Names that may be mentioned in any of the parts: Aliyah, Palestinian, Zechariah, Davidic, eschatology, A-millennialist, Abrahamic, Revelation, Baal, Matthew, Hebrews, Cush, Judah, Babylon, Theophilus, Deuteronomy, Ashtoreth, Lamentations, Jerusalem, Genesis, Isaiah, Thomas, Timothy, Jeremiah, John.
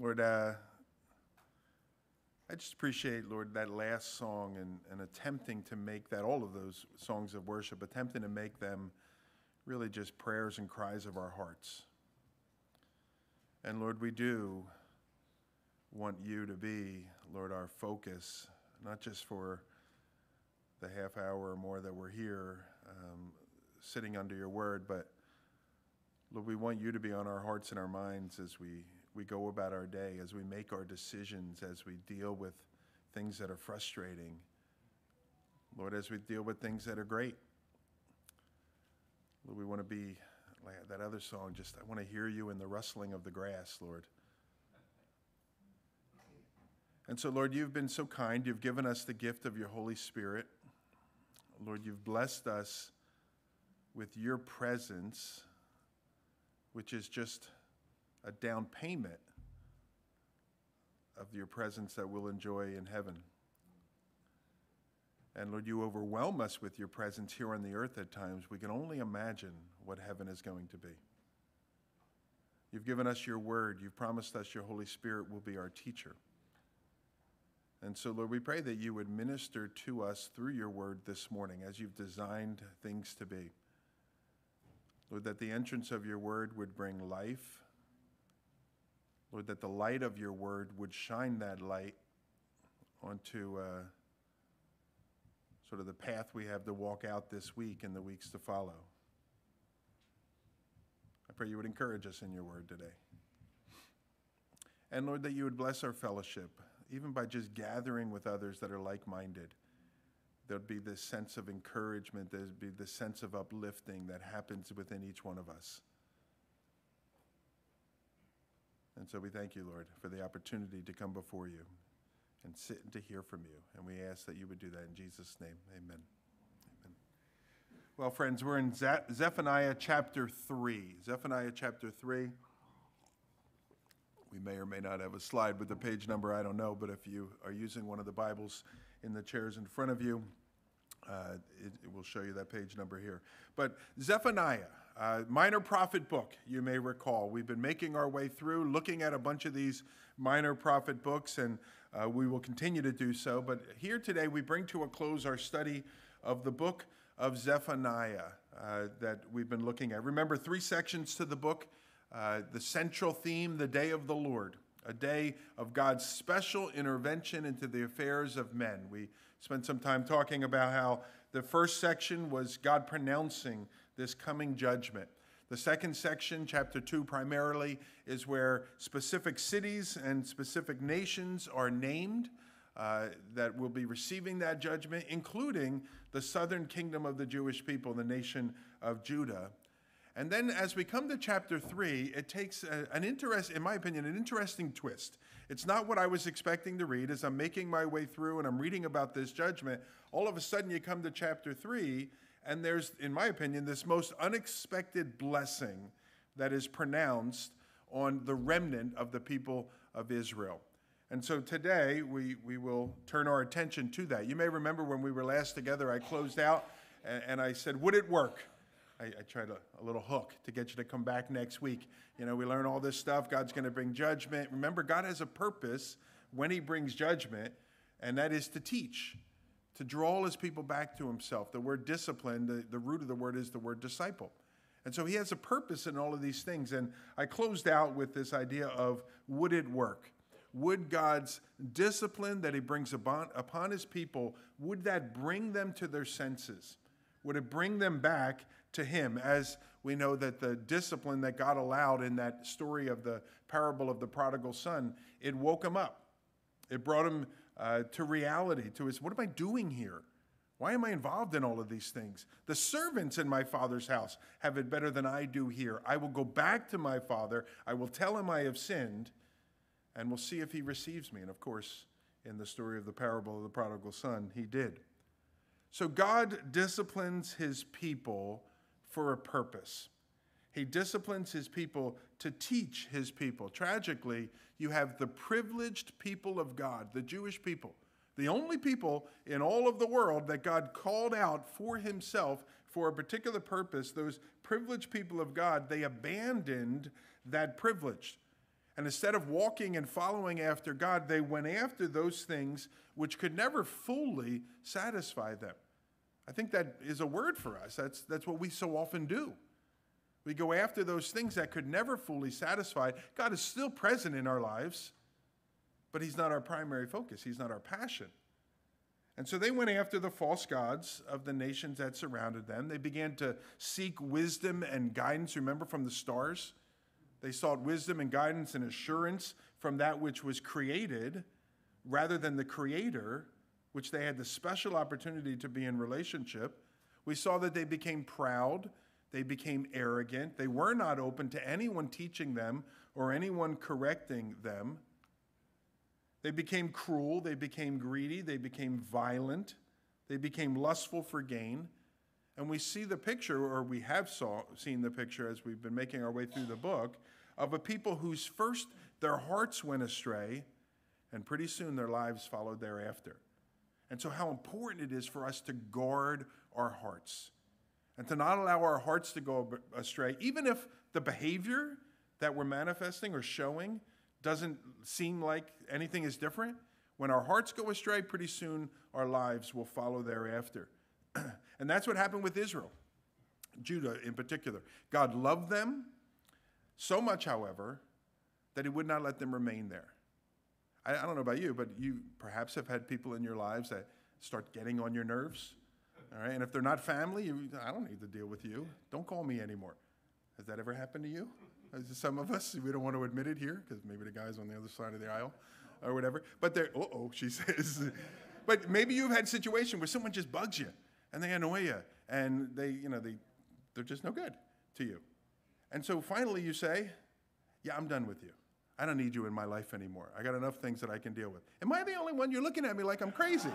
Lord, I just appreciate, Lord, that last song and attempting to make that, all of those songs of worship, attempting to make them really just prayers and cries of our hearts. And Lord, we do want you to be, Lord, our focus, not just for the half hour or more that we're here sitting under your word, but Lord, we want you to be on our hearts and our minds as we go about our day, as we make our decisions, as we deal with things that are frustrating, Lord, as we deal with things that are great. Lord, we want to be like that other song, just I want to hear you in the rustling of the grass, Lord. And so, Lord, you've been so kind. You've given us the gift of your Holy Spirit. Lord, you've blessed us with your presence, which is just a down payment of your presence that we'll enjoy in heaven. And Lord, you overwhelm us with your presence here on the earth at times. We can only imagine what heaven is going to be. You've given us your word. You've promised us your Holy Spirit will be our teacher. And so, Lord, we pray that you would minister to us through your word this morning as you've designed things to be. Lord, that the entrance of your word would bring life. Lord, that the light of your word would shine that light onto sort of the path we have to walk out this week and the weeks to follow. I pray you would encourage us in your word today. And Lord, that you would bless our fellowship, even by just gathering with others that are like-minded. There'd be this sense of encouragement, there'd be this sense of uplifting that happens within each one of us. And so we thank you, Lord, for the opportunity to come before you and sit and to hear from you. And we ask that you would do that in Jesus' name. Amen. Amen. Well, friends, we're in Zephaniah chapter 3. Zephaniah chapter 3. We may or may not have a slide with the page number, I don't know. But if you are using one of the Bibles in the chairs in front of you, it will show you that page number here. But Zephaniah. Minor prophet book, you may recall. We've been making our way through, looking at a bunch of these minor prophet books, and we will continue to do so. But here today, we bring to a close our study of the book of Zephaniah that we've been looking at. Remember, three sections to the book. The central theme, the day of the Lord, a day of God's special intervention into the affairs of men. We spent some time talking about how the first section was God pronouncing this coming judgment. The second section, chapter 2 primarily, is where specific cities and specific nations are named that will be receiving that judgment, including the southern kingdom of the Jewish people, the nation of Judah. And then as we come to chapter 3, it takes in my opinion, an interesting twist. It's not what I was expecting to read. As I'm making my way through and I'm reading about this judgment, all of a sudden you come to chapter 3, and there's, in my opinion, this most unexpected blessing that is pronounced on the remnant of the people of Israel. And so today we will turn our attention to that. You may remember when we were last together, I closed out and I said, would it work? I tried a little hook to get you to come back next week. You know, we learn all this stuff. God's going to bring judgment. Remember, God has a purpose when he brings judgment, and that is to teach, to draw his people back to himself. The word discipline, the root of the word is the word disciple. And so he has a purpose in all of these things. And I closed out with this idea of, would it work? Would God's discipline that he brings upon his people, would that bring them to their senses? Would it bring them back to him, as we know that the discipline that God allowed in that story of the parable of the prodigal son, it woke him up. It brought him to reality, to his, what am I doing here? Why am I involved in all of these things? The servants in my father's house have it better than I do here. I will go back to my father. I will tell him I have sinned, and we'll see if he receives me. And of course, in the story of the parable of the prodigal son, he did. So God disciplines his people for a purpose. He disciplines his people to teach his people. Tragically, you have the privileged people of God, the Jewish people, the only people in all of the world that God called out for himself for a particular purpose. Those privileged people of God, they abandoned that privilege. And instead of walking and following after God, they went after those things which could never fully satisfy them. I think that is a word for us. That's what we so often do. We go after those things that could never fully satisfy. God is still present in our lives, but he's not our primary focus. He's not our passion. And so they went after the false gods of the nations that surrounded them. They began to seek wisdom and guidance, remember, from the stars. They sought wisdom and guidance and assurance from that which was created rather than the Creator, which they had the special opportunity to be in relationship. We saw that they became proud. They became arrogant. They were not open to anyone teaching them or anyone correcting them. They became cruel. They became greedy. They became violent. They became lustful for gain. And we see the picture, or we have seen the picture as we've been making our way through the book, of a people whose first their hearts went astray, and pretty soon their lives followed thereafter. And so how important it is for us to guard our hearts and to not allow our hearts to go astray, even if the behavior that we're manifesting or showing doesn't seem like anything is different. When our hearts go astray, pretty soon our lives will follow thereafter. And that's what happened with Israel, Judah in particular. God loved them so much, however, that he would not let them remain there. I don't know about you, but you perhaps have had people in your lives that start getting on your nerves. All right, and if they're not family, I don't need to deal with you. Don't call me anymore. Has that ever happened to you? Some of us, we don't want to admit it here because maybe the guy's on the other side of the aisle or whatever. But they're, uh-oh, she says. But maybe you've had a situation where someone just bugs you and they annoy you and they're just no good to you. And so finally you say, yeah, I'm done with you. I don't need you in my life anymore. I got enough things that I can deal with. Am I the only one? You're looking at me like I'm crazy.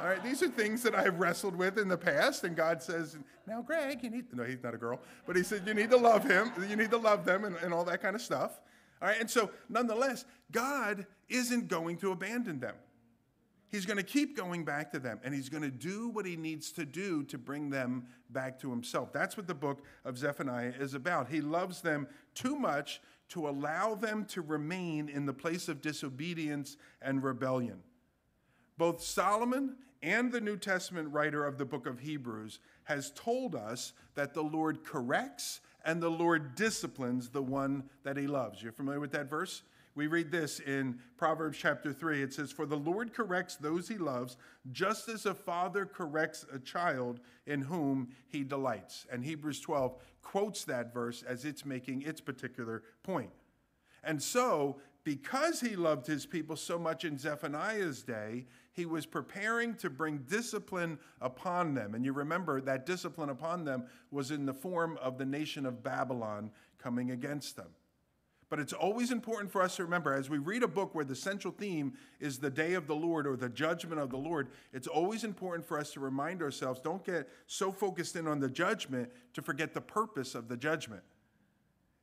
All right, these are things that I've wrestled with in the past, and God says, now, Greg, you need to, no, he's not a girl, but he said, you need to love him, you need to love them, and all that kind of stuff. All right, and so nonetheless, God isn't going to abandon them. He's going to keep going back to them, and he's going to do what he needs to do to bring them back to himself. That's what the book of Zephaniah is about. He loves them too much to allow them to remain in the place of disobedience and rebellion. Both Solomon and the New Testament writer of the book of Hebrews has told us that the Lord corrects and the Lord disciplines the one that he loves. You're familiar with that verse? We read this in Proverbs chapter 3. It says, "For the Lord corrects those he loves, just as a father corrects a child in whom he delights." And Hebrews 12 quotes that verse as it's making its particular point. And so, because he loved his people so much in Zephaniah's day, he was preparing to bring discipline upon them. And you remember that discipline upon them was in the form of the nation of Babylon coming against them. But it's always important for us to remember, as we read a book where the central theme is the day of the Lord or the judgment of the Lord, it's always important for us to remind ourselves, don't get so focused in on the judgment to forget the purpose of the judgment.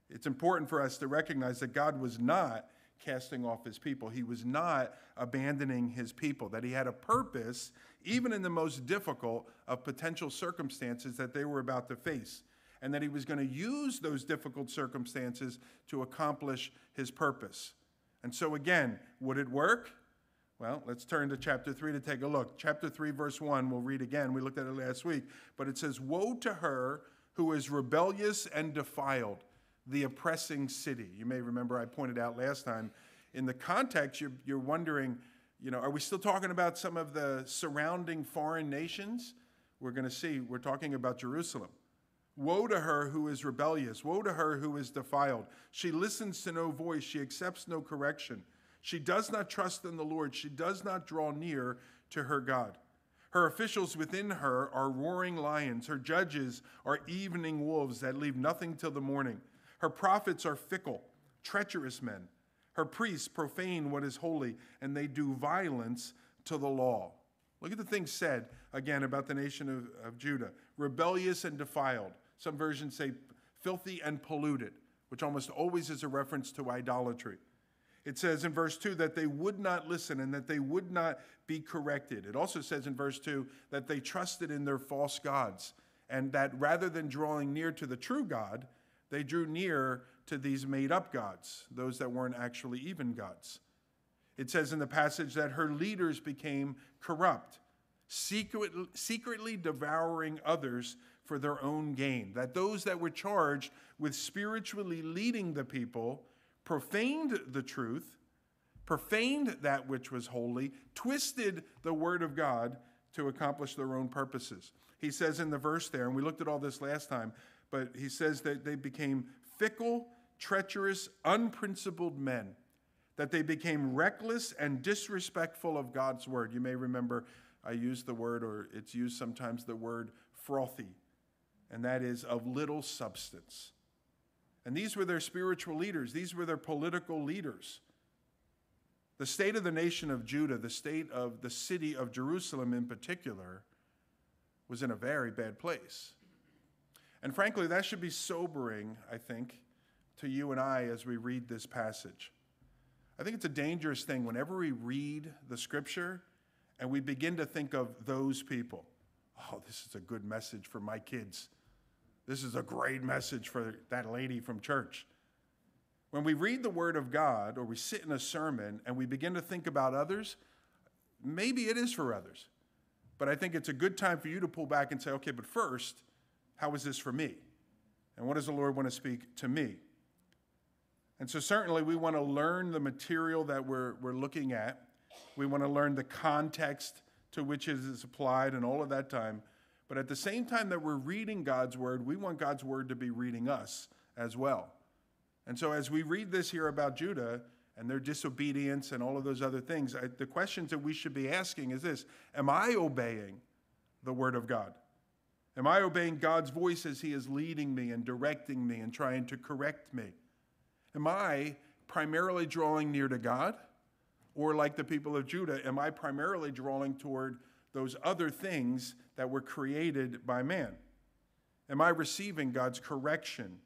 It's important for us to recognize that God was not casting off his people. He was not abandoning his people, that he had a purpose even in the most difficult of potential circumstances that they were about to face, and that he was going to use those difficult circumstances to accomplish his purpose. And so again, would it work? Well, let's turn to chapter 3 to take a look. Chapter 3, verse 1, we'll read again. We looked at it last week. But it says, "Woe to her who is rebellious and defiled, the oppressing city." You may remember I pointed out last time, in the context, you're wondering, are we still talking about some of the surrounding foreign nations? We're going to see. We're talking about Jerusalem. Woe to her who is rebellious. Woe to her who is defiled. She listens to no voice. She accepts no correction. She does not trust in the Lord. She does not draw near to her God. Her officials within her are roaring lions. Her judges are evening wolves that leave nothing till the morning. Her prophets are fickle, treacherous men. Her priests profane what is holy, and they do violence to the law. Look at the things said again about the nation of Judah. Rebellious and defiled. Some versions say filthy and polluted, which almost always is a reference to idolatry. It says in verse 2 that they would not listen and that they would not be corrected. It also says in verse 2 that they trusted in their false gods and that rather than drawing near to the true God, they drew near to these made-up gods, those that weren't actually even gods. It says in the passage that her leaders became corrupt, secretly devouring others for their own gain, that those that were charged with spiritually leading the people profaned the truth, profaned that which was holy, twisted the word of God to accomplish their own purposes. He says in the verse there, and we looked at all this last time, but he says that they became fickle, treacherous, unprincipled men, that they became reckless and disrespectful of God's word. You may remember I used the word, or it's used sometimes the word frothy, and that is of little substance. And these were their spiritual leaders. These were their political leaders. The state of the nation of Judah, the state of the city of Jerusalem in particular, was in a very bad place. And frankly, that should be sobering, I think, to you and I as we read this passage. I think it's a dangerous thing whenever we read the scripture and we begin to think of those people. Oh, this is a good message for my kids. This is a great message for that lady from church. When we read the word of God, or we sit in a sermon and we begin to think about others, maybe it is for others. But I think it's a good time for you to pull back and say, okay, but first, how is this for me? And what does the Lord want to speak to me? And so certainly we want to learn the material that we're looking at. We want to learn the context to which it is applied and all of that time. But at the same time that we're reading God's word, we want God's word to be reading us as well. And so as we read this here about Judah and their disobedience and all of those other things, the questions that we should be asking is this: am I obeying the word of God? Am I obeying God's voice as he is leading me and directing me and trying to correct me? Am I primarily drawing near to God? Or like the people of Judah, am I primarily drawing toward those other things that were created by man? Am I receiving God's correction?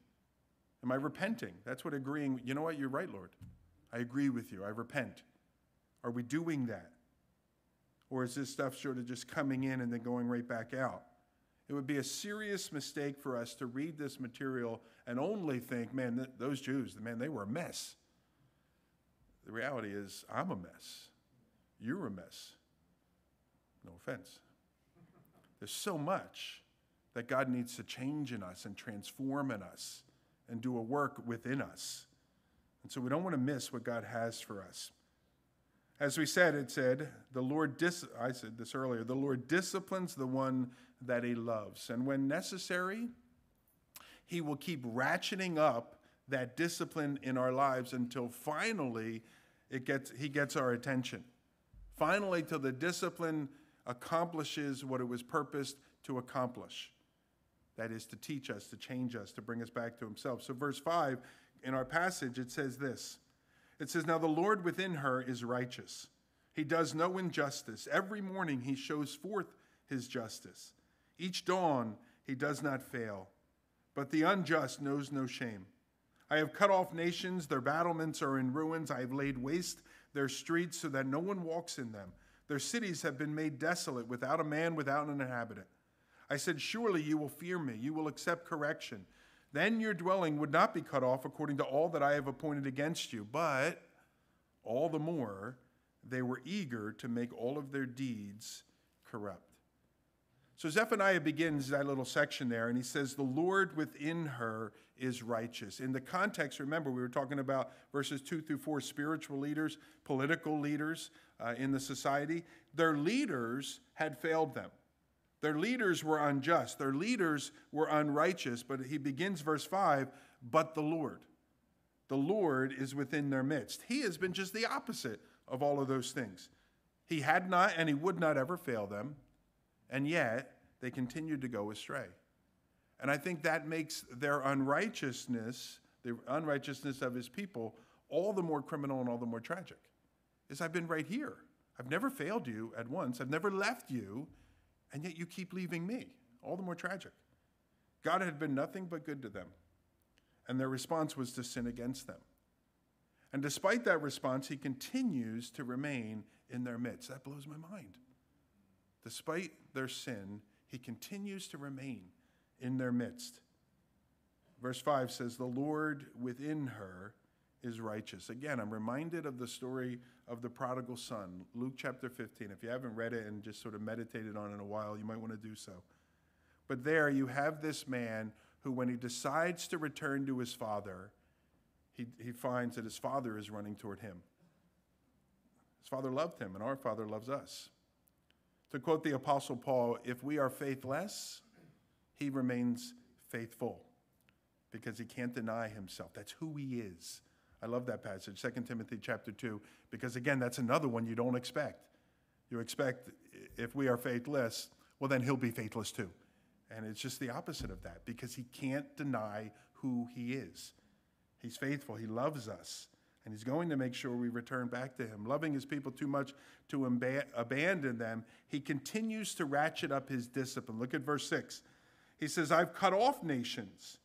Am I repenting? That's what agreeing, you know what, you're right, Lord. I agree with you. I repent. Are we doing that? Or is this stuff sort of just coming in and then going right back out? It would be a serious mistake for us to read this material and only think, man, those Jews, man, they were a mess. The reality is, I'm a mess. You're a mess. No offense. There's so much that God needs to change in us and transform in us and do a work within us. And so we don't want to miss what God has for us. As we said, it said, the Lord disciplines the one that he loves. And when necessary, he will keep ratcheting up that discipline in our lives until finally he gets our attention. Finally, till the discipline accomplishes what it was purposed to accomplish. That is to teach us, to change us, to bring us back to himself. So verse 5 in our passage, it says this. It says, now the Lord within her is righteous. He does no injustice. Every morning he shows forth his justice. Each dawn he does not fail. But the unjust knows no shame. I have cut off nations, their battlements are in ruins. I have laid waste their streets so that no one walks in them. Their cities have been made desolate, without a man, without an inhabitant. I said, surely you will fear me, you will accept correction. Then your dwelling would not be cut off according to all that I have appointed against you. But all the more, they were eager to make all of their deeds corrupt. So Zephaniah begins that little section there, and he says, the Lord within her is righteous. In the context, remember, we were talking about verses 2 through 4, spiritual leaders, political leaders in the society. Their leaders had failed them. Their leaders were unjust. Their leaders were unrighteous. But he begins verse 5, but the Lord is within their midst. He has been just the opposite of all of those things. He had not, and he would not ever fail them. And yet, they continued to go astray. And I think that makes their unrighteousness, the unrighteousness of his people, all the more criminal and all the more tragic. Is I've been right here. I've never failed you at once. I've never left you, and yet you keep leaving me. All the more tragic. God had been nothing but good to them, and their response was to sin against them. And despite that response, he continues to remain in their midst. That blows my mind. Despite their sin, he continues to remain in their midst. Verse 5 says, the Lord within her is righteous. Again, I'm reminded of the story of the prodigal son, Luke chapter 15. If you haven't read it and just sort of meditated on it in a while, you might want to do so. But there you have this man who, when he decides to return to his father, he finds that his father is running toward him. His father loved him, and our father loves us. To quote the Apostle Paul, if we are faithless, he remains faithful because he can't deny himself. That's who he is. I love that passage, 2 Timothy chapter 2, because, again, that's another one you don't expect. You expect if we are faithless, well, then he'll be faithless too. And it's just the opposite of that because he can't deny who he is. He's faithful. He loves us. And he's going to make sure we return back to him. Loving his people too much to abandon them, he continues to ratchet up his discipline. Look at verse 6. He says, I've cut off nations.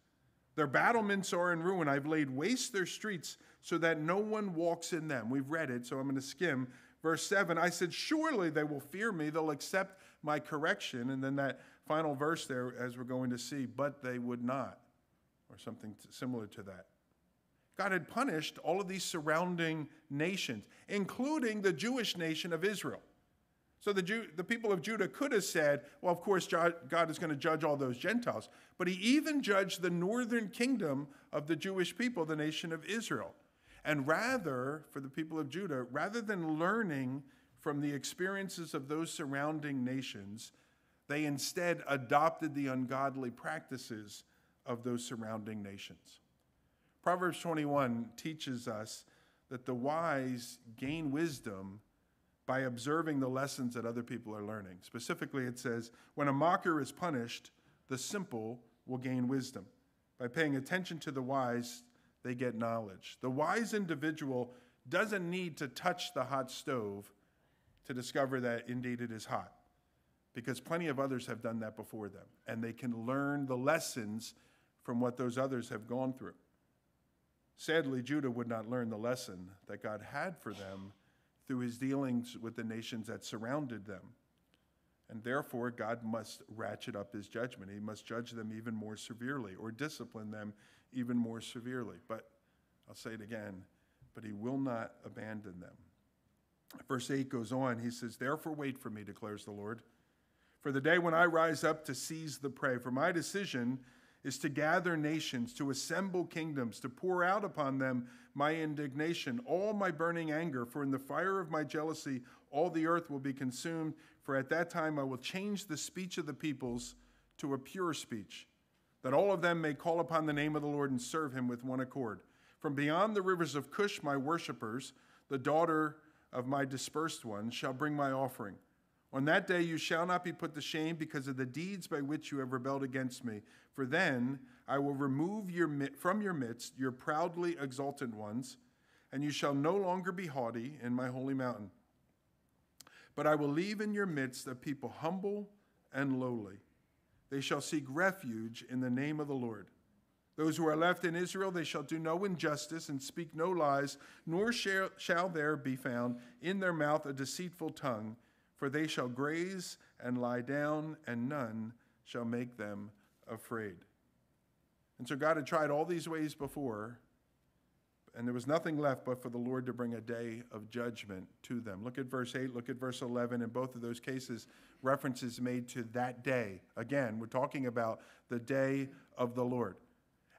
Their battlements are in ruin. I've laid waste their streets so that no one walks in them. We've read it, so I'm going to skim. Verse 7, I said, surely they will fear me. They'll accept my correction. And then that final verse there, as we're going to see, but they would not, or something similar to that. God had punished all of these surrounding nations, including the Jewish nation of Israel. So the people of Judah could have said, well, of course, God is going to judge all those Gentiles. But he even judged the northern kingdom of the Jewish people, the nation of Israel. And rather, for the people of Judah, rather than learning from the experiences of those surrounding nations, they instead adopted the ungodly practices of those surrounding nations. Proverbs 21 teaches us that the wise gain wisdom by observing the lessons that other people are learning. Specifically, it says, when a mocker is punished, the simple will gain wisdom. By paying attention to the wise, they get knowledge. The wise individual doesn't need to touch the hot stove to discover that indeed it is hot, because plenty of others have done that before them, and they can learn the lessons from what those others have gone through. Sadly, Judah would not learn the lesson that God had for them through his dealings with the nations that surrounded them. And therefore, God must ratchet up his judgment. He must judge them even more severely, or discipline them even more severely. But I'll say it again, but he will not abandon them. Verse 8 goes on. He says, therefore, wait for me, declares the Lord, for the day when I rise up to seize the prey. For my decision is to gather nations, to assemble kingdoms, to pour out upon them my indignation, all my burning anger. For in the fire of my jealousy, all the earth will be consumed. For at that time I will change the speech of the peoples to a pure speech, that all of them may call upon the name of the Lord and serve him with one accord. From beyond the rivers of Cush, my worshipers, the daughter of my dispersed ones, shall bring my offering. On that day you shall not be put to shame because of the deeds by which you have rebelled against me. For then I will remove from your midst your proudly exultant ones, and you shall no longer be haughty in my holy mountain. But I will leave in your midst a people humble and lowly. They shall seek refuge in the name of the Lord. Those who are left in Israel, they shall do no injustice and speak no lies, nor shall there be found in their mouth a deceitful tongue. For they shall graze and lie down, and none shall make them afraid. And so God had tried all these ways before, and there was nothing left but for the Lord to bring a day of judgment to them. Look at verse 8, look at verse 11. In both of those cases, references made to that day. Again, we're talking about the day of the Lord.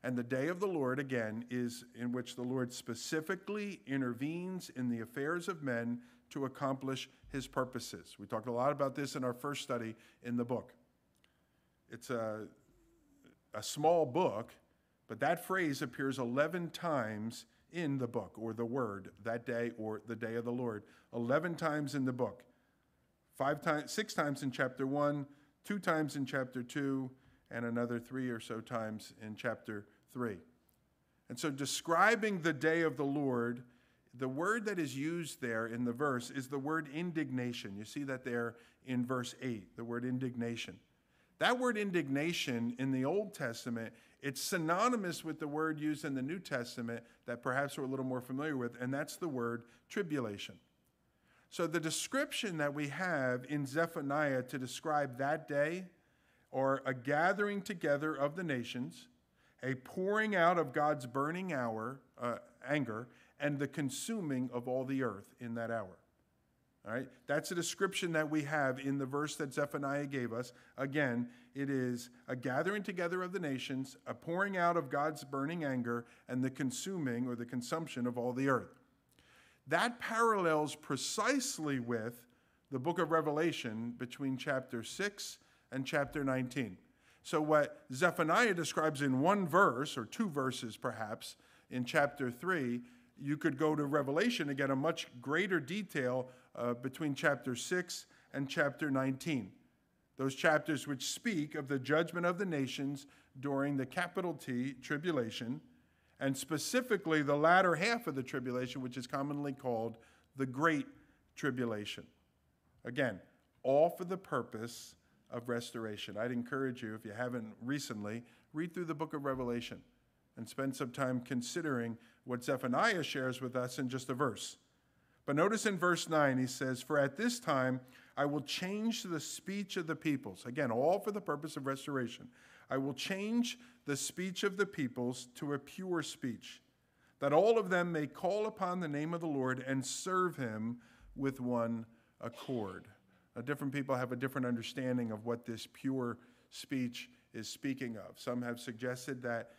And the day of the Lord, again, is in which the Lord specifically intervenes in the affairs of men to accomplish his purposes. We talked a lot about this in our first study in the book. It's a small book, but that phrase appears 11 times in the book, or the word, that day, or the day of the Lord. 11 times in the book. 6 times in chapter 1, 2 times in chapter 2, and another 3 or so times in chapter 3. And so describing the day of the Lord, the word that is used there in the verse is the word indignation. You see that there in verse 8, the word indignation. That word indignation in the Old Testament, it's synonymous with the word used in the New Testament that perhaps we're a little more familiar with, and that's the word tribulation. So the description that we have in Zephaniah to describe that day, or a gathering together of the nations, a pouring out of God's burning anger, and the consuming of all the earth in that hour. All right? That's a description that we have in the verse that Zephaniah gave us. Again, it is a gathering together of the nations, a pouring out of God's burning anger, and the consuming or the consumption of all the earth. That parallels precisely with the book of Revelation between chapter 6 and chapter 19. So what Zephaniah describes in one verse, or two verses perhaps, in chapter 3, you could go to Revelation and get a much greater detail between chapter 6 and chapter 19. Those chapters which speak of the judgment of the nations during the capital T tribulation, and specifically the latter half of the tribulation, which is commonly called the Great Tribulation. Again, all for the purpose of restoration. I'd encourage you, if you haven't recently, read through the book of Revelation and spend some time considering what Zephaniah shares with us in just a verse. But notice in verse 9, he says, "For at this time I will change the speech of the peoples." Again, all for the purpose of restoration. "I will change the speech of the peoples to a pure speech, that all of them may call upon the name of the Lord and serve him with one accord." Now, different people have a different understanding of what this pure speech is speaking of. Some have suggested that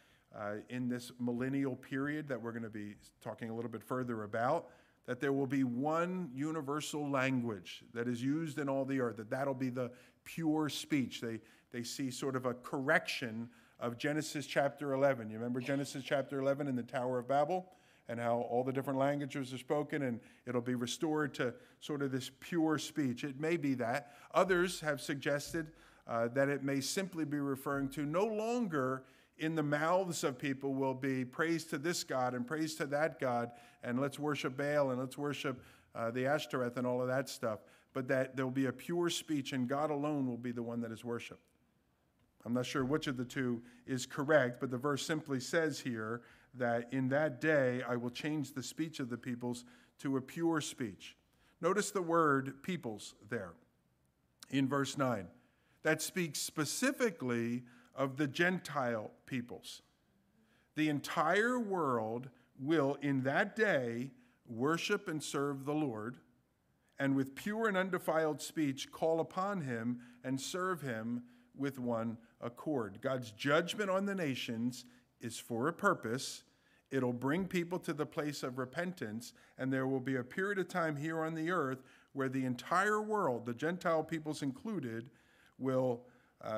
in this millennial period that we're going to be talking a little bit further about, that there will be one universal language that is used in all the earth, that that'll be the pure speech. They see sort of a correction of Genesis chapter 11. You remember Genesis chapter 11 in the Tower of Babel, and how all the different languages are spoken, and it'll be restored to sort of this pure speech. It may be that. Others have suggested that it may simply be referring to no longer in the mouths of people will be praise to this God and praise to that God, and let's worship Baal and let's worship the Ashtoreth and all of that stuff, but that there will be a pure speech and God alone will be the one that is worshiped. I'm not sure which of the two is correct, but the verse simply says here that in that day I will change the speech of the peoples to a pure speech. Notice the word peoples there in verse 9. That speaks specifically of the Gentile peoples. The entire world will in that day worship and serve the Lord, and with pure and undefiled speech call upon him and serve him with one accord. God's judgment on the nations is for a purpose. It'll bring people to the place of repentance, and there will be a period of time here on the earth where the entire world, the Gentile peoples included, will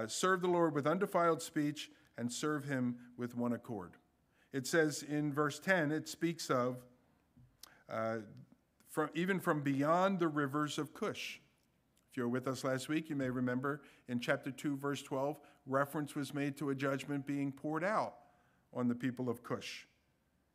serve the Lord with undefiled speech and serve him with one accord. It says in verse 10, it speaks of even from beyond the rivers of Cush. If you were with us last week, you may remember in chapter 2, verse 12, reference was made to a judgment being poured out on the people of Cush.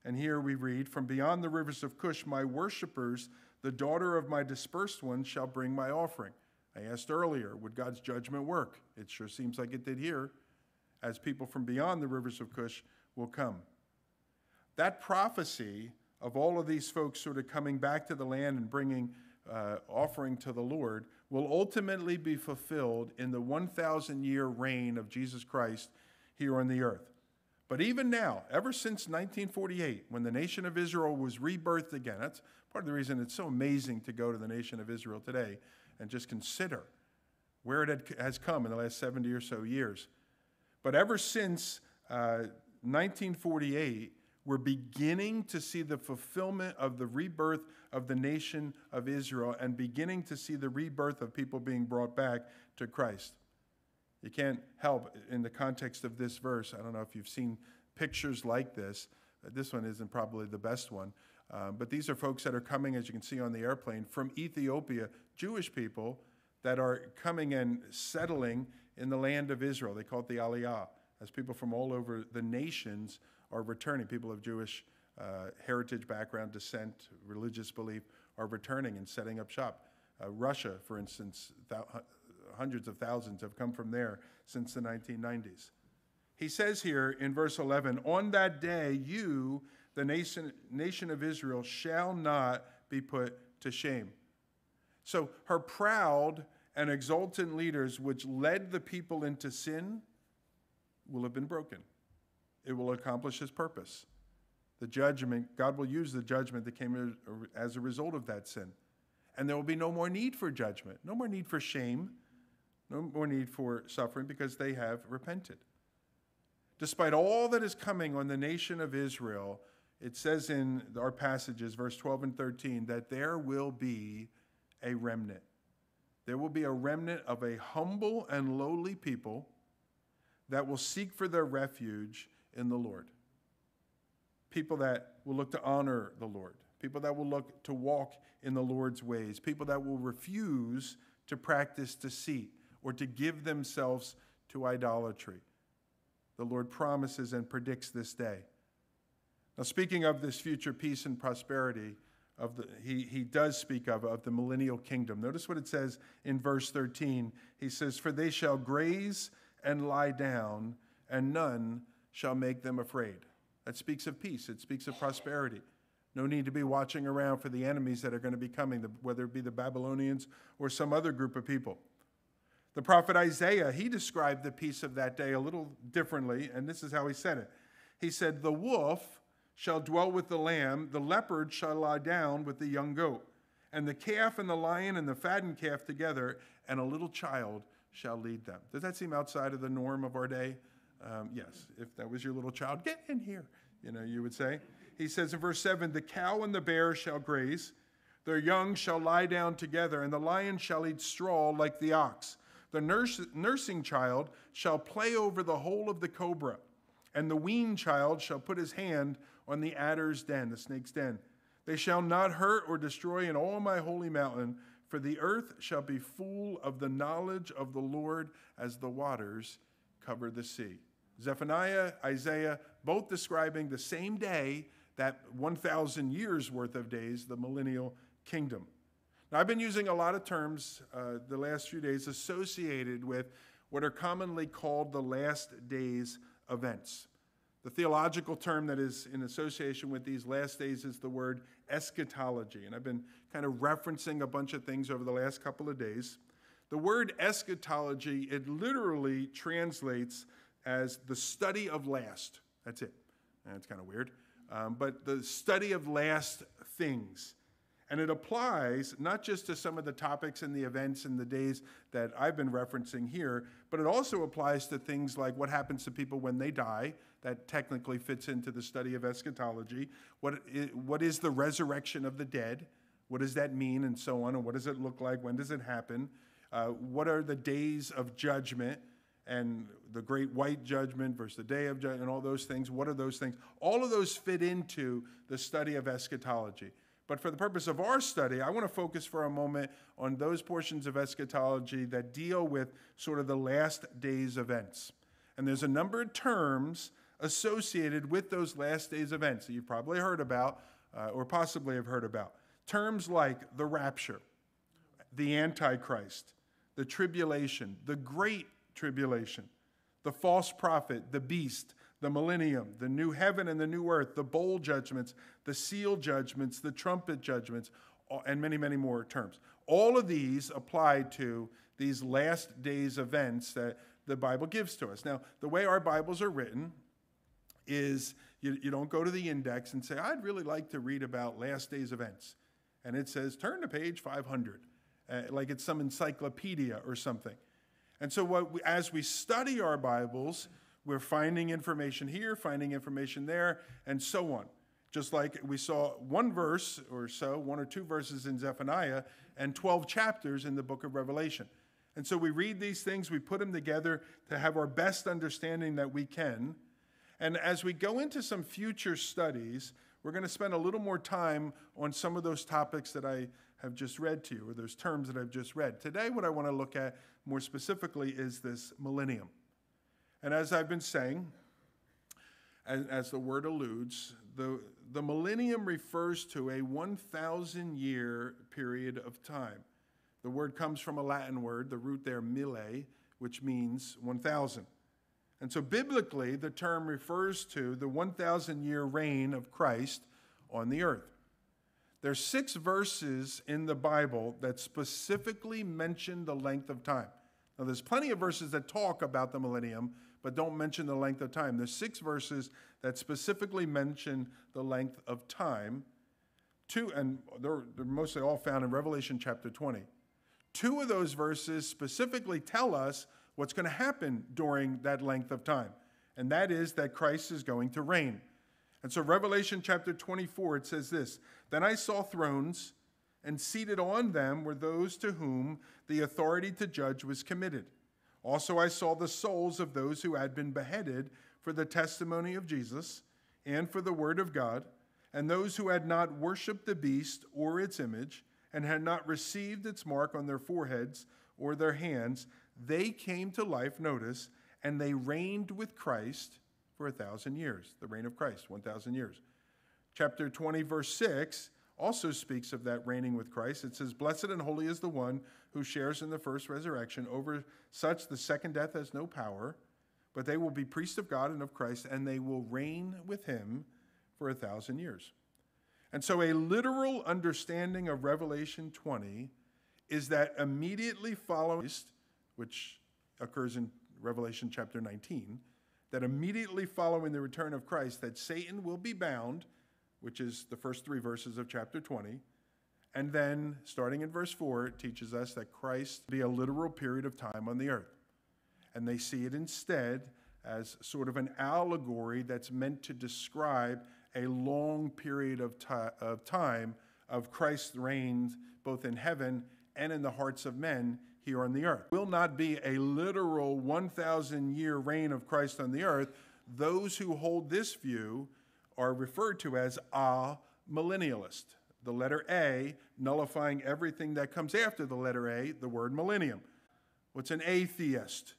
And here we read, "From beyond the rivers of Cush, my worshipers, the daughter of my dispersed ones, shall bring my offering." I asked earlier, would God's judgment work? It sure seems like it did here, as people from beyond the rivers of Cush will come. That prophecy of all of these folks sort of coming back to the land and bringing offering to the Lord will ultimately be fulfilled in the 1,000-year reign of Jesus Christ here on the earth. But even now, ever since 1948, when the nation of Israel was rebirthed again, that's part of the reason it's so amazing to go to the nation of Israel today and just consider where it has come in the last 70 or so years. But ever since 1948, we're beginning to see the fulfillment of the rebirth of the nation of Israel and beginning to see the rebirth of people being brought back to Christ. You can't help, in the context of this verse, I don't know if you've seen pictures like this. This one isn't probably the best one. But these are folks that are coming, as you can see on the airplane, from Ethiopia, Jewish people that are coming and settling in the land of Israel. They call it the Aliyah, as people from all over the nations are returning. People of Jewish heritage, background, descent, religious belief are returning and setting up shop. Russia, for instance, hundreds of thousands have come from there since the 1990s. He says here in verse 11, "On that day you, the nation of Israel, shall not be put to shame." So her proud and exultant leaders, which led the people into sin, will have been broken. it will accomplish his purpose. The judgment, God will use the judgment that came as a result of that sin. And there will be no more need for judgment, no more need for shame, no more need for suffering, because they have repented. Despite all that is coming on the nation of Israel, it says in our passages, verse 12 and 13, that there will be a remnant. There will be a remnant of a humble and lowly people that will seek for their refuge in the Lord. People that will look to honor the Lord. People that will look to walk in the Lord's ways. People that will refuse to practice deceit or to give themselves to idolatry. The Lord promises and predicts this day. Now, speaking of this future peace and prosperity, he does speak of the millennial kingdom. Notice what it says in verse 13. He says, "For they shall graze and lie down, and none shall make them afraid." That speaks of peace. It speaks of prosperity. No need to be watching around for the enemies that are going to be coming, whether it be the Babylonians or some other group of people. The prophet Isaiah, he described the peace of that day a little differently, and this is how he said it. He said, "The wolf shall dwell with the lamb, the leopard shall lie down with the young goat, and the calf and the lion and the fattened calf together, and a little child shall lead them." Does that seem outside of the norm of our day? Yes, if that was your little child, "Get in here," you would say. He says in verse 7, "The cow and the bear shall graze, their young shall lie down together, and the lion shall eat straw like the ox. The nursing child shall play over the hole of the cobra, and the weaned child shall put his hand on the adder's den," the snake's den. "They shall not hurt or destroy in all my holy mountain, for the earth shall be full of the knowledge of the Lord as the waters cover the sea." Zephaniah, Isaiah, both describing the same day, that 1,000 years worth of days, the millennial kingdom. Now, I've been using a lot of terms the last few days associated with what are commonly called the last days events. The theological term that is in association with these last days is the word eschatology. And I've been kind of referencing a bunch of things over the last couple of days. The word eschatology, it literally translates as the study of last. That's it. And it's kind of weird. But the study of last things. And it applies not just to some of the topics and the events and the days that I've been referencing here, but it also applies to things like what happens to people when they die. That technically fits into the study of eschatology. What is the resurrection of the dead? What does that mean, and so on? And what does it look like? When does it happen? What are the days of judgment, and the great white judgment versus the day of judgment, and all those things? What are those things? All of those fit into the study of eschatology. But for the purpose of our study, I want to focus for a moment on those portions of eschatology that deal with sort of the last days events. And there's a number of terms associated with those last days events that you've probably heard about or possibly have heard about. Terms like the rapture, the Antichrist, the tribulation, the great tribulation, the false prophet, the beast, the millennium, the new heaven and the new earth, the bowl judgments, the seal judgments, the trumpet judgments, and many, many more terms. All of these apply to these last days events that the Bible gives to us. Now, the way our Bibles are written is you don't go to the index and say, "I'd really like to read about last days events." And it says, "Turn to page 500, like it's some encyclopedia or something. And so as we study our Bibles, we're finding information here, finding information there, and so on. Just like we saw one verse or so, one or two verses in Zephaniah, and 12 chapters in the book of Revelation. And so we read these things, we put them together to have our best understanding that we can. And as we go into some future studies, we're going to spend a little more time on some of those topics that I have just read to you, or those terms that I've just read. Today, what I want to look at more specifically is this millennium. And as I've been saying, as the word alludes, the millennium refers to a 1,000-year period of time. The word comes from a Latin word, the root there, mille, which means 1,000. And so biblically, the term refers to the 1,000-year reign of Christ on the earth. There's 6 verses in the Bible that specifically mention the length of time. Now, there's plenty of verses that talk about the millennium, but don't mention the length of time. There's 6 verses that specifically mention the length of time. 2, and they're mostly all found in Revelation chapter 20. 2 of those verses specifically tell us what's going to happen during that length of time, and that is that Christ is going to reign. And so Revelation chapter 24, it says this, "Then I saw thrones, and seated on them were those to whom the authority to judge was committed. Also I saw the souls of those who had been beheaded for the testimony of Jesus and for the word of God, and those who had not worshipped the beast or its image, and had not received its mark on their foreheads or their hands. They came to life," notice, "and they reigned with Christ for 1,000 years. The reign of Christ, 1,000 years. Chapter 20, verse 6 also speaks of that reigning with Christ. It says, "Blessed and holy is the one who shares in the first resurrection. Over such the second death has no power, but they will be priests of God and of Christ, and they will reign with him for 1,000 years. And so a literal understanding of Revelation 20 is that immediately following, which occurs in Revelation chapter 19, that immediately following the return of Christ, that Satan will be bound, which is the first 3 verses of chapter 20. And then, starting in verse 4, it teaches us that Christ will be a literal period of time on the earth. And they see it instead as sort of an allegory that's meant to describe a long period of time of Christ's reign both in heaven and in the hearts of men here on the earth. It will not be a literal 1,000-year reign of Christ on the earth. Those who hold this view are referred to as A-millennialist. The letter A nullifying everything that comes after the letter A, the word millennium. What's an atheist?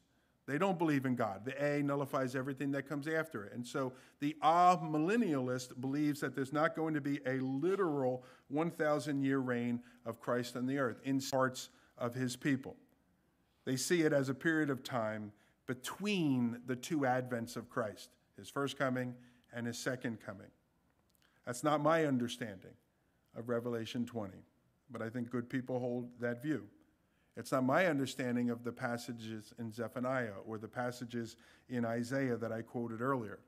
They don't believe in God. The A nullifies everything that comes after it. And so the A-millennialist believes that there's not going to be a literal 1,000-year reign of Christ on the earth in parts of his people. They see it as a period of time between the 2 advents of Christ, his first coming and his second coming. That's not my understanding of Revelation 20, but I think good people hold that view. It's not my understanding of the passages in Zephaniah or the passages in Isaiah that I quoted earlier.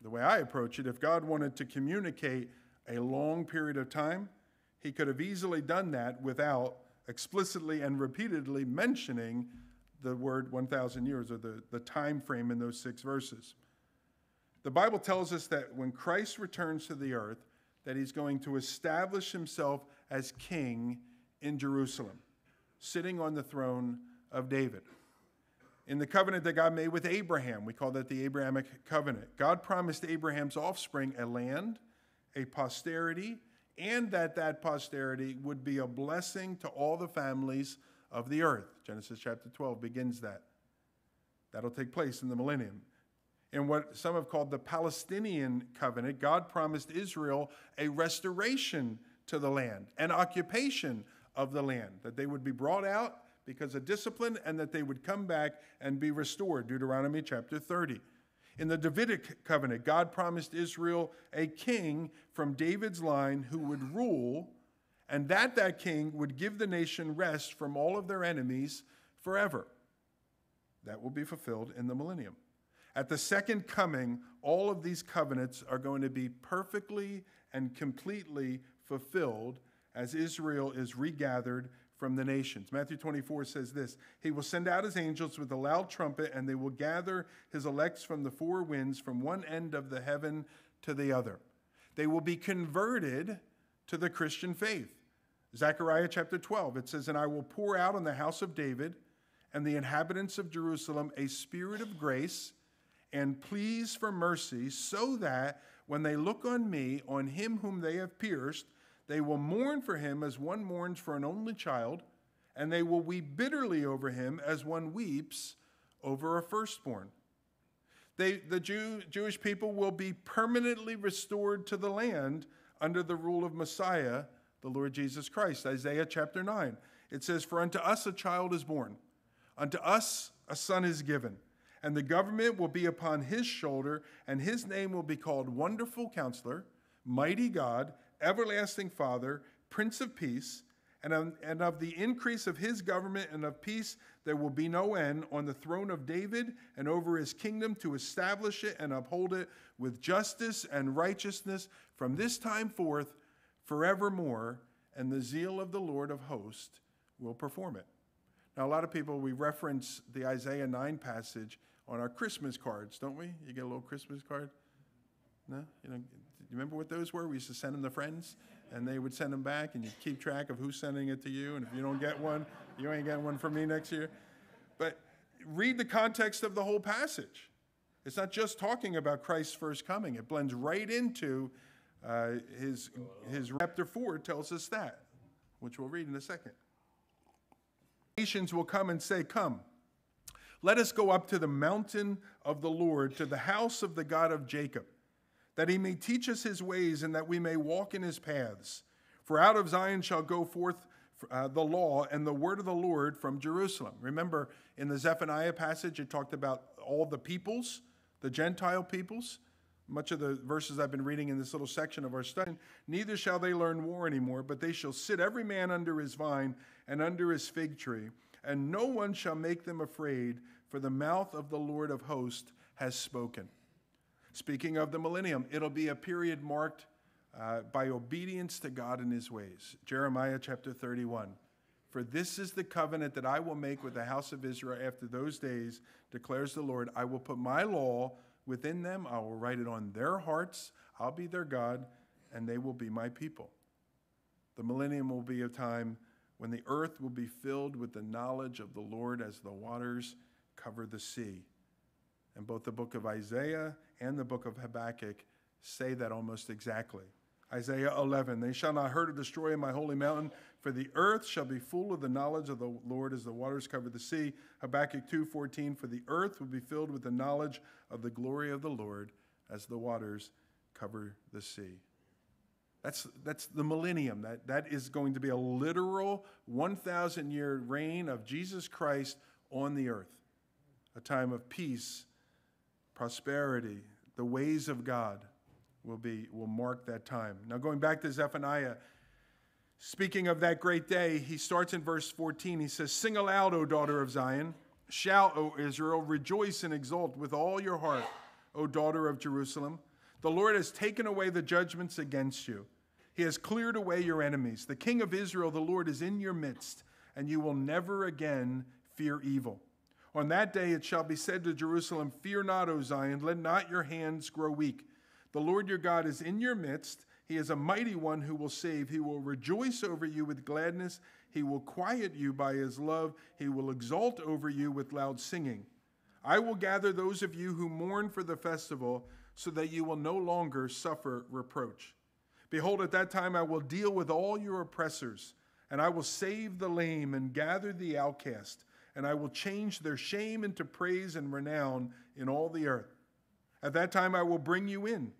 The way I approach it, if God wanted to communicate a long period of time, he could have easily done that without explicitly and repeatedly mentioning the word 1,000 years or the time frame in those 6 verses. The Bible tells us that when Christ returns to the earth, that he's going to establish himself as king in Jerusalem, sitting on the throne of David. In the covenant that God made with Abraham, we call that the Abrahamic covenant, God promised Abraham's offspring a land, a posterity, and that posterity would be a blessing to all the families of the earth. Genesis chapter 12 begins that. That'll take place in the millennium. In what some have called the Palestinian covenant, God promised Israel a restoration to the land, an occupation of the land, that they would be brought out because of discipline and that they would come back and be restored, Deuteronomy chapter 30. In the Davidic covenant, God promised Israel a king from David's line who would rule, and that king would give the nation rest from all of their enemies forever. That will be fulfilled in the millennium. At the second coming, all of these covenants are going to be perfectly and completely fulfilled as Israel is regathered from the nations. Matthew 24 says this, "He will send out his angels with a loud trumpet, and they will gather his elects from the 4 winds, from one end of the heaven to the other." They will be converted to the Christian faith. Zechariah chapter 12, it says, "And I will pour out on the house of David and the inhabitants of Jerusalem a spirit of grace and pleas for mercy, so that when they look on me, on him whom they have pierced, they will mourn for him as one mourns for an only child, and they will weep bitterly over him as one weeps over a firstborn." The Jewish people will be permanently restored to the land under the rule of Messiah, the Lord Jesus Christ. Isaiah chapter 9, it says, "For unto us a child is born, unto us a son is given, and the government will be upon his shoulder, and his name will be called Wonderful Counselor, Mighty God, Everlasting Father, Prince of Peace, and of the increase of his government and of peace there will be no end, on the throne of David and over his kingdom, to establish it and uphold it with justice and righteousness from this time forth forevermore, and the zeal of the Lord of hosts will perform it. Now, a lot of people, we reference the Isaiah 9 passage on our Christmas cards, don't we? You get a little Christmas card? No? You know, you remember what those were? We used to send them to friends, and they would send them back, and you keep track of who's sending it to you, and if you don't get one, you ain't getting one from me next year. But read the context of the whole passage. It's not just talking about Christ's first coming. It blends right into his chapter 4 tells us that, which we'll read in a second. Nations will come and say, come, let us go up to the mountain of the Lord, to the house of the God of Jacob, that he may teach us his ways and that we may walk in his paths. For out of Zion shall go forth the law and the word of the Lord from Jerusalem. Remember, in the Zephaniah passage, it talked about all the peoples, the Gentile peoples. Much of the verses I've been reading in this little section of our study. Neither shall they learn war anymore, but they shall sit every man under his vine and under his fig tree, and no one shall make them afraid, for the mouth of the Lord of hosts has spoken. Speaking of the millennium, it'll be a period marked by obedience to God and his ways. Jeremiah chapter 31. For this is the covenant that I will make with the house of Israel after those days, declares the Lord. I will put my law within them, I will write it on their hearts, I'll be their God, and they will be my people. The millennium will be a time when the earth will be filled with the knowledge of the Lord as the waters cover the sea. And both the book of Isaiah and the book of Habakkuk say that almost exactly. Isaiah 11, they shall not hurt or destroy in my holy mountain, for the earth shall be full of the knowledge of the Lord as the waters cover the sea. Habakkuk 2:14, for the earth will be filled with the knowledge of the glory of the Lord as the waters cover the sea. That's the millennium. That is going to be a literal 1,000-year reign of Jesus Christ on the earth, a time of peace, prosperity, the ways of God. Will mark that time. Now, going back to Zephaniah, speaking of that great day, he starts in verse 14. He says, sing aloud, O daughter of Zion. Shout, O Israel. Rejoice and exult with all your heart, O daughter of Jerusalem. The Lord has taken away the judgments against you. He has cleared away your enemies. The King of Israel, the Lord, is in your midst, and you will never again fear evil. On that day it shall be said to Jerusalem, fear not, O Zion. Let not your hands grow weak. The Lord your God is in your midst. He is a mighty one who will save. He will rejoice over you with gladness. He will quiet you by his love. He will exult over you with loud singing. I will gather those of you who mourn for the festival, so that you will no longer suffer reproach. Behold, at that time I will deal with all your oppressors, and I will save the lame and gather the outcast, and I will change their shame into praise and renown in all the earth. At that time I will bring you in.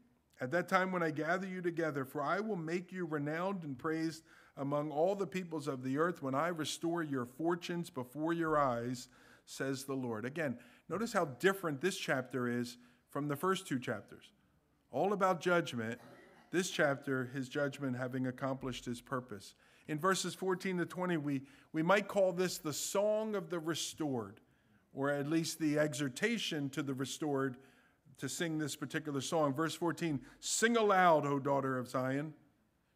At that time when I gather you together, for I will make you renowned and praised among all the peoples of the earth when I restore your fortunes before your eyes, says the Lord. Again, notice how different this chapter is from the first two chapters. All about judgment. This chapter, his judgment having accomplished his purpose. In verses 14 to 20, we might call this the song of the restored, or at least the exhortation to the restored to sing this particular song. Verse 14, sing aloud, O daughter of Zion.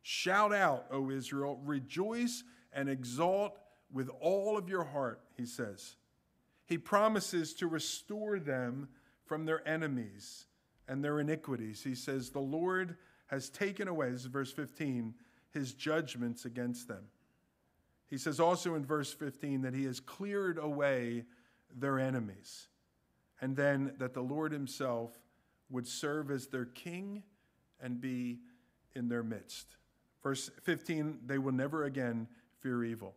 Shout out, O Israel. Rejoice and exalt with all of your heart, he says. He promises to restore them from their enemies and their iniquities. He says, the Lord has taken away, this is verse 15, his judgments against them. He says also in verse 15 that he has cleared away their enemies. And then that the Lord himself would serve as their king and be in their midst. Verse 15, they will never again fear evil.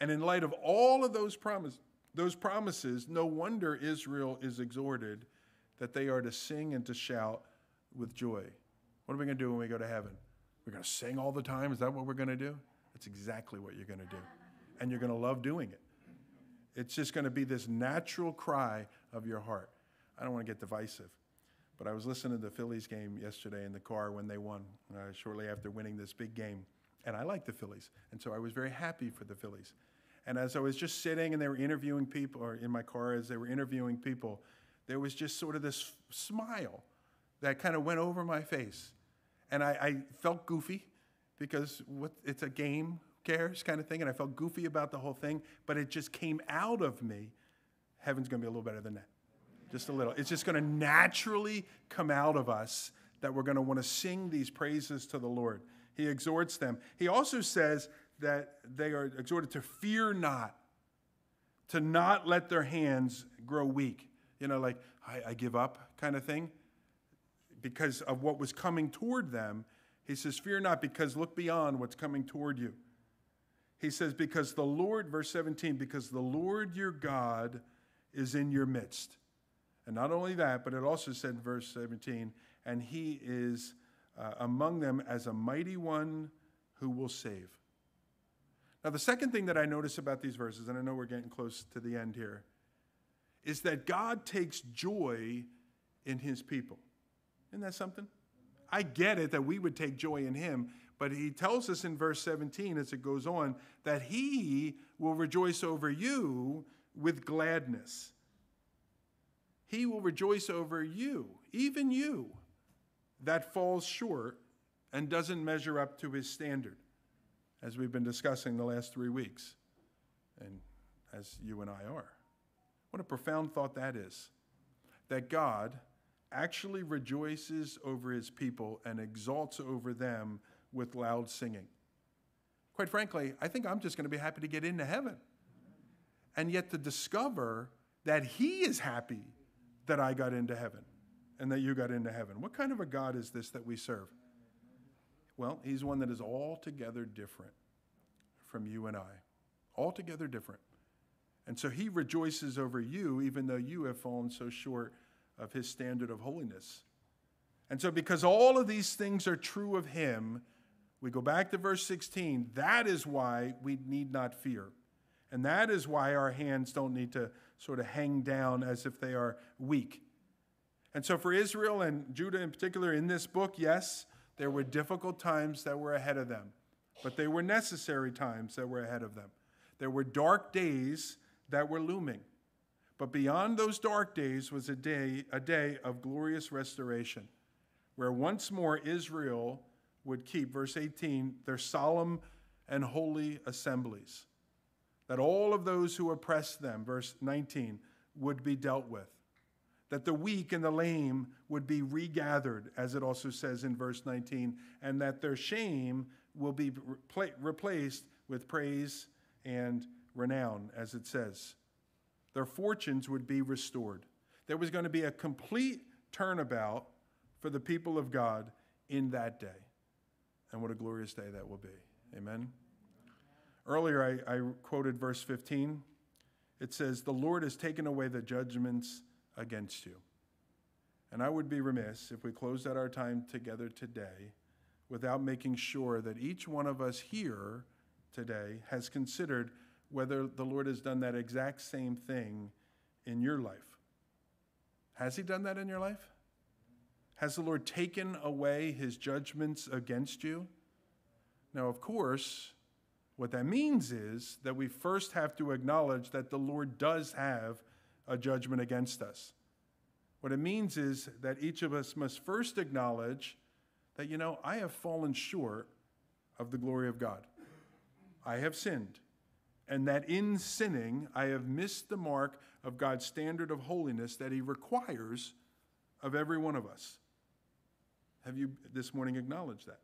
And in light of all of those promises, no wonder Israel is exhorted that they are to sing and to shout with joy. What are we going to do when we go to heaven? We're going to sing all the time? Is that what we're going to do? That's exactly what you're going to do. And you're going to love doing it. It's just going to be this natural cry of your heart. I don't want to get divisive, but I was listening to the Phillies game yesterday in the car when they won, shortly after winning this big game. And I like the Phillies. And so I was very happy for the Phillies. And as I was just sitting and they were interviewing people, or in my car as they were interviewing people, there was just sort of this smile that kind of went over my face. And I felt goofy because it's a game, who cares kind of thing. And I felt goofy about the whole thing, but it just came out of me. Heaven's going to be a little better than that. Just a little. It's just going to naturally come out of us that we're going to want to sing these praises to the Lord. He exhorts them. He also says that they are exhorted to fear not, to not let their hands grow weak. You know, like, I give up kind of thing. Because of what was coming toward them, he says, fear not, because look beyond what's coming toward you. He says, because the Lord, verse 17, because the Lord your God is in your midst. And not only that, but it also said in verse 17, and he is among them as a mighty one who will save. Now, the second thing that I notice about these verses, and I know we're getting close to the end here, is that God takes joy in his people. Isn't that something? I get it that we would take joy in him, but he tells us in verse 17 as it goes on that he will rejoice over you with gladness. He will rejoice over you, even you, that falls short and doesn't measure up to his standard, as we've been discussing the last 3 weeks, and as you and I are. What a profound thought that is, that God actually rejoices over his people and exalts over them with loud singing. Quite frankly, I think I'm just going to be happy to get into heaven, and yet to discover that he is happy that I got into heaven and that you got into heaven. What kind of a God is this that we serve? Well, he's one that is altogether different from you and I, altogether different. And so he rejoices over you, even though you have fallen so short of his standard of holiness. And so because all of these things are true of him, we go back to verse 16. That is why we need not fear. And that is why our hands don't need to sort of hang down as if they are weak. And so for Israel and Judah in particular in this book, yes, there were difficult times that were ahead of them, but they were necessary times that were ahead of them. There were dark days that were looming, but beyond those dark days was a day of glorious restoration, where once more Israel would keep, verse 18, their solemn and holy assemblies, that all of those who oppressed them, verse 19, would be dealt with, that the weak and the lame would be regathered, as it also says in verse 19, and that their shame will be replaced with praise and renown, as it says. Their fortunes would be restored. There was going to be a complete turnabout for the people of God in that day. And what a glorious day that will be. Amen. Earlier, I quoted verse 15. It says, the Lord has taken away the judgments against you. And I would be remiss if we closed out our time together today without making sure that each one of us here today has considered whether the Lord has done that exact same thing in your life. Has he done that in your life? Has the Lord taken away his judgments against you? Now, of course, what that means is that we first have to acknowledge that the Lord does have a judgment against us. What it means is that each of us must first acknowledge that, you know, I have fallen short of the glory of God. I have sinned. And that in sinning, I have missed the mark of God's standard of holiness that he requires of every one of us. Have you this morning acknowledged that?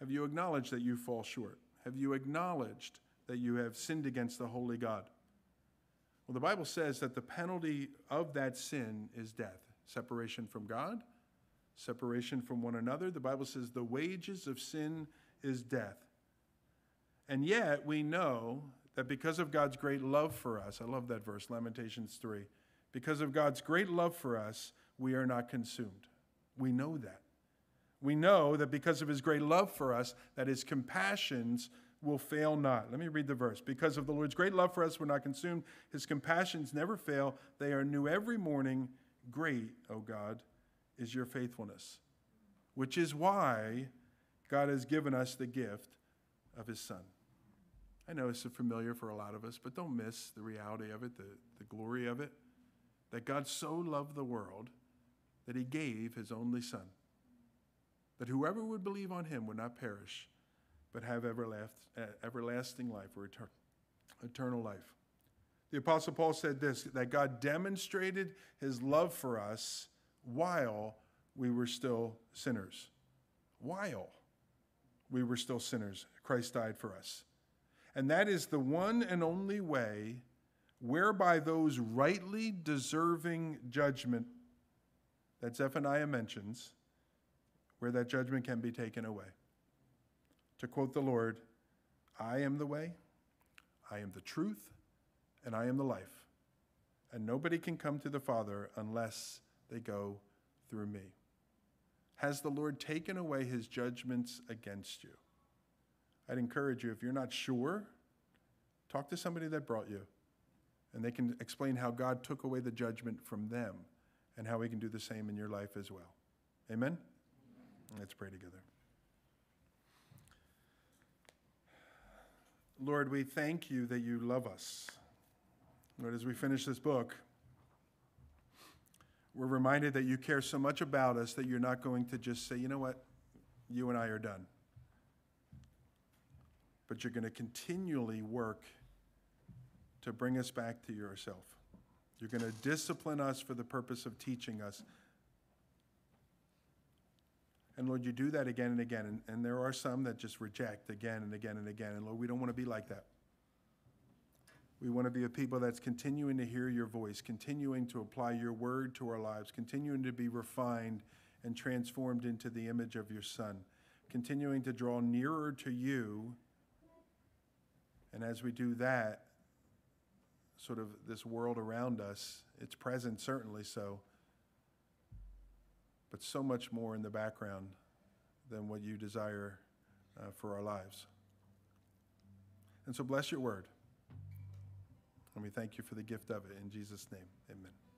Have you acknowledged that you fall short? Have you acknowledged that you have sinned against the holy God? Well, the Bible says that the penalty of that sin is death, separation from God, separation from one another. The Bible says the wages of sin is death. And yet we know that because of God's great love for us, I love that verse, Lamentations 3, because of God's great love for us, we are not consumed. We know that. We know that because of his great love for us, that his compassions will fail not. Let me read the verse. Because of the Lord's great love for us, we're not consumed. His compassions never fail. They are new every morning. Great, O God, is your faithfulness. Which is why God has given us the gift of his Son. I know it's familiar for a lot of us, but don't miss the reality of it, the glory of it, that God so loved the world that he gave his only Son, that whoever would believe on him would not perish, but have everlasting life, or eternal life. The Apostle Paul said this, that God demonstrated his love for us while we were still sinners. While we were still sinners, Christ died for us. And that is the one and only way whereby those rightly deserving judgment that Zephaniah mentions, where that judgment can be taken away. To quote the Lord, "I am the way, I am the truth, and I am the life, and nobody can come to the Father unless they go through me." Has the Lord taken away his judgments against you? I'd encourage you, if you're not sure, talk to somebody that brought you, and they can explain how God took away the judgment from them and how he can do the same in your life as well. Amen? Let's pray together. Lord, we thank you that you love us. Lord, as we finish this book, we're reminded that you care so much about us that you're not going to just say, you know what, you and I are done. But you're going to continually work to bring us back to yourself. You're going to discipline us for the purpose of teaching us. And Lord, you do that again and again. And there are some that just reject again and again and again. And Lord, we don't want to be like that. We want to be a people that's continuing to hear your voice, continuing to apply your word to our lives, continuing to be refined and transformed into the image of your Son, continuing to draw nearer to you. And as we do that, sort of this world around us, it's present certainly so, but so much more in the background than what you desire for our lives. And so bless your word. And we thank you for the gift of it. In Jesus' name, amen.